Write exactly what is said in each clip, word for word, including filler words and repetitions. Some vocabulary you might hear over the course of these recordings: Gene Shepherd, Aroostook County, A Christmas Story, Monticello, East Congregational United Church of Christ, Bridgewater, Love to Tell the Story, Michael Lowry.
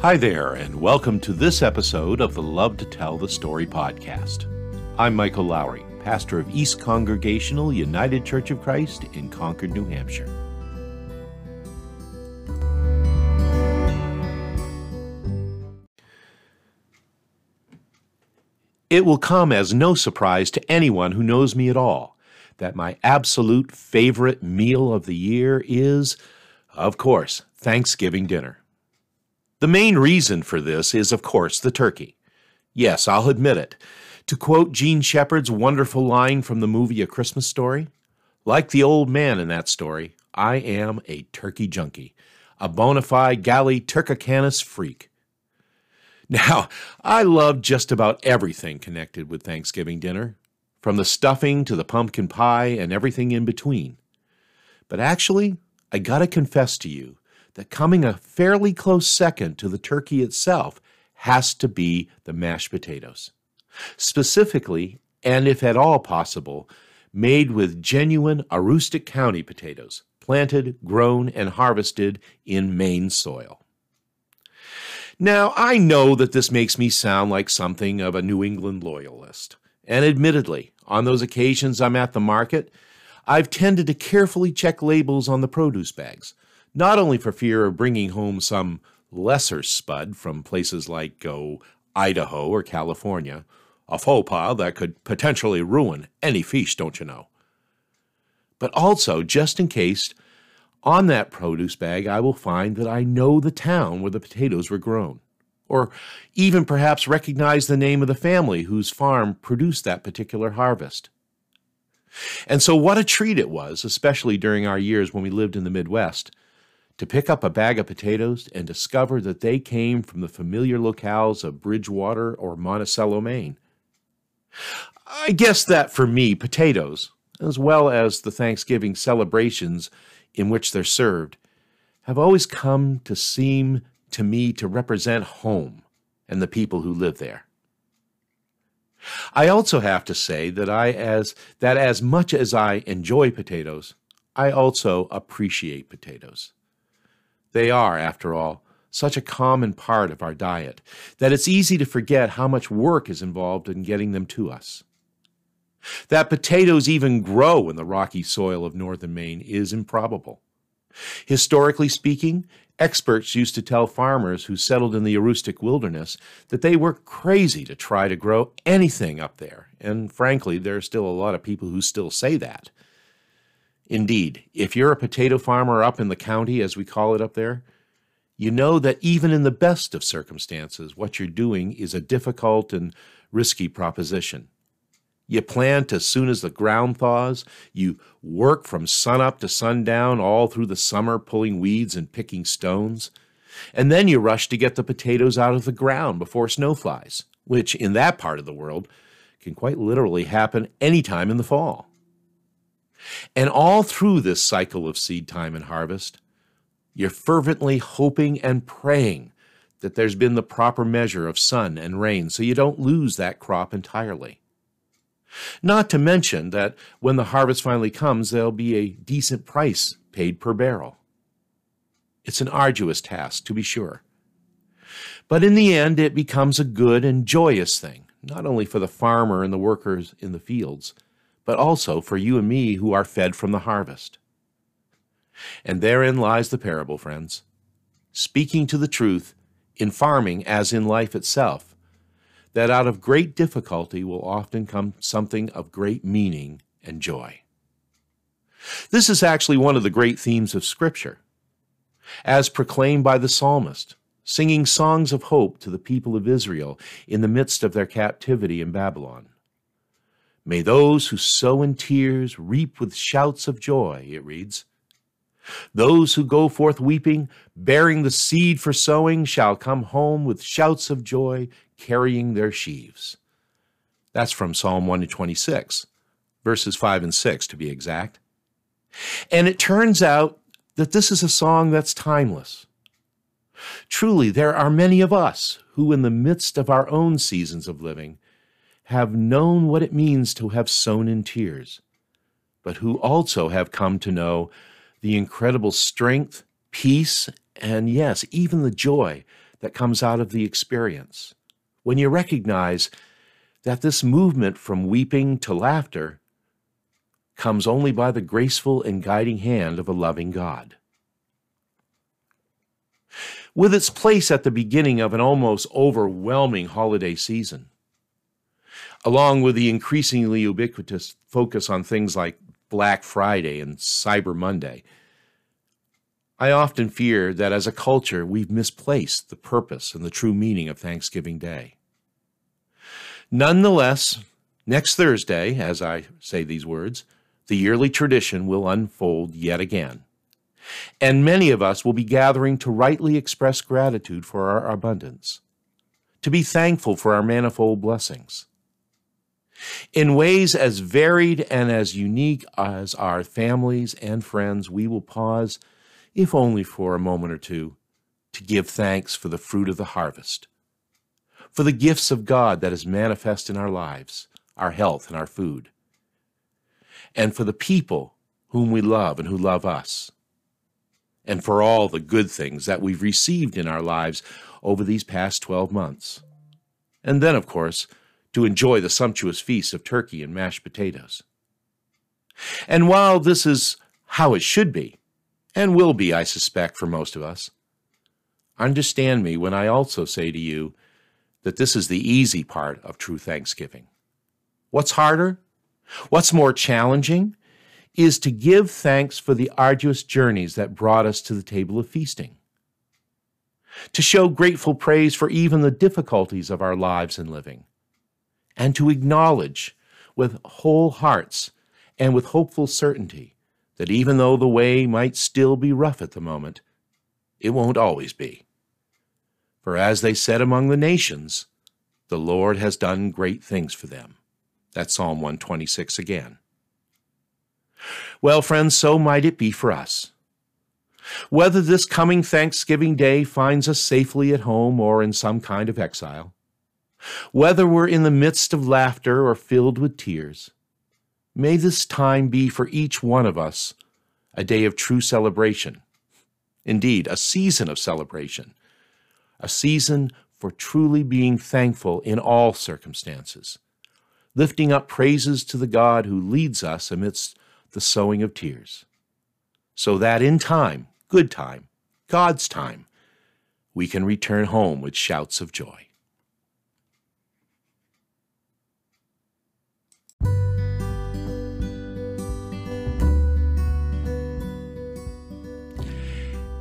Hi there, and welcome to this episode of the Love to Tell the Story podcast. I'm Michael Lowry, pastor of East Congregational United Church of Christ in Concord, New Hampshire. It will come as no surprise to anyone who knows me at all that my absolute favorite meal of the year is, of course, Thanksgiving dinner. The main reason for this is, of course, the turkey. Yes, I'll admit it. To quote Gene Shepherd's wonderful line from the movie A Christmas Story, like the old man in that story, I am a turkey junkie, a bona fide galley turkicanus freak. Now, I love just about everything connected with Thanksgiving dinner, from the stuffing to the pumpkin pie and everything in between. But actually, I gotta confess to you that coming a fairly close second to the turkey itself has to be the mashed potatoes. Specifically, and if at all possible, made with genuine Aroostook County potatoes, planted, grown, and harvested in Maine soil. Now, I know that this makes me sound like something of a New England loyalist, and admittedly, on those occasions I'm at the market, I've tended to carefully check labels on the produce bags, not only for fear of bringing home some lesser spud from places like, oh, Idaho or California, a faux pas that could potentially ruin any feast, don't you know? But also, just in case, on that produce bag I will find that I know the town where the potatoes were grown, or even perhaps recognize the name of the family whose farm produced that particular harvest. And so what a treat it was, especially during our years when we lived in the Midwest, to pick up a bag of potatoes and discover that they came from the familiar locales of Bridgewater or Monticello, Maine. I guess that for me, potatoes, as well as the Thanksgiving celebrations in which they're served, have always come to seem to me to represent home and the people who live there. I also have to say that I as that as much as I enjoy potatoes, I also appreciate potatoes. They are, after all, such a common part of our diet that it's easy to forget how much work is involved in getting them to us. That potatoes even grow in the rocky soil of northern Maine is improbable. Historically speaking, experts used to tell farmers who settled in the Aroostook wilderness that they were crazy to try to grow anything up there, and frankly, there are still a lot of people who still say that. Indeed, if you're a potato farmer up in the county, as we call it up there, you know that even in the best of circumstances, what you're doing is a difficult and risky proposition. You plant as soon as the ground thaws, you work from sunup to sundown all through the summer pulling weeds and picking stones, and then you rush to get the potatoes out of the ground before snow flies, which in that part of the world can quite literally happen any time in the fall. And all through this cycle of seed time and harvest, you're fervently hoping and praying that there's been the proper measure of sun and rain so you don't lose that crop entirely. Not to mention that when the harvest finally comes, there'll be a decent price paid per barrel. It's an arduous task, to be sure. But in the end, it becomes a good and joyous thing, not only for the farmer and the workers in the fields, but also for you and me who are fed from the harvest. And therein lies the parable, friends, speaking to the truth in farming as in life itself, that out of great difficulty will often come something of great meaning and joy. This is actually one of the great themes of Scripture, as proclaimed by the psalmist, singing songs of hope to the people of Israel in the midst of their captivity in Babylon. May those who sow in tears reap with shouts of joy, it reads. Those who go forth weeping, bearing the seed for sowing, shall come home with shouts of joy, carrying their sheaves. That's from Psalm one twenty-six, verses five and six to be exact. And it turns out that this is a song that's timeless. Truly, there are many of us who, in the midst of our own seasons of living, have known what it means to have sown in tears, but who also have come to know the incredible strength, peace, and yes, even the joy that comes out of the experience. When you recognize that this movement from weeping to laughter comes only by the graceful and guiding hand of a loving God. With its place at the beginning of an almost overwhelming holiday season, along with the increasingly ubiquitous focus on things like Black Friday and Cyber Monday, I often fear that as a culture, we've misplaced the purpose and the true meaning of Thanksgiving Day. Nonetheless, next Thursday, as I say these words, the yearly tradition will unfold yet again, and many of us will be gathering to rightly express gratitude for our abundance, to be thankful for our manifold blessings. In ways as varied and as unique as our families and friends, we will pause, if only for a moment or two, to give thanks for the fruit of the harvest, for the gifts of God that is manifest in our lives, our health and our food, and for the people whom we love and who love us, and for all the good things that we've received in our lives over these past twelve months. And then, of course, to enjoy the sumptuous feast of turkey and mashed potatoes. And while this is how it should be, and will be, I suspect, for most of us, understand me when I also say to you that this is the easy part of true Thanksgiving. What's harder, what's more challenging, is to give thanks for the arduous journeys that brought us to the table of feasting, to show grateful praise for even the difficulties of our lives and living, and to acknowledge with whole hearts and with hopeful certainty that even though the way might still be rough at the moment, it won't always be. For as they said among the nations, the Lord has done great things for them. That's Psalm one twenty-six again. Well, friends, so might it be for us. Whether this coming Thanksgiving Day finds us safely at home or in some kind of exile, whether we're in the midst of laughter or filled with tears, may this time be for each one of us a day of true celebration, indeed, a season of celebration, a season for truly being thankful in all circumstances, lifting up praises to the God who leads us amidst the sowing of tears, so that in time, good time, God's time, we can return home with shouts of joy.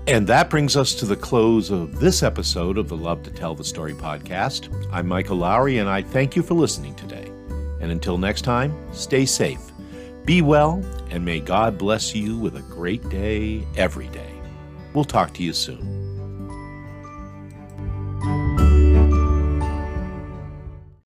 And that brings us to the close of this episode of the Love to Tell the Story podcast. I'm Michael Lowry, and I thank you for listening today. And until next time, stay safe, be well, and may God bless you with a great day every day. We'll talk to you soon.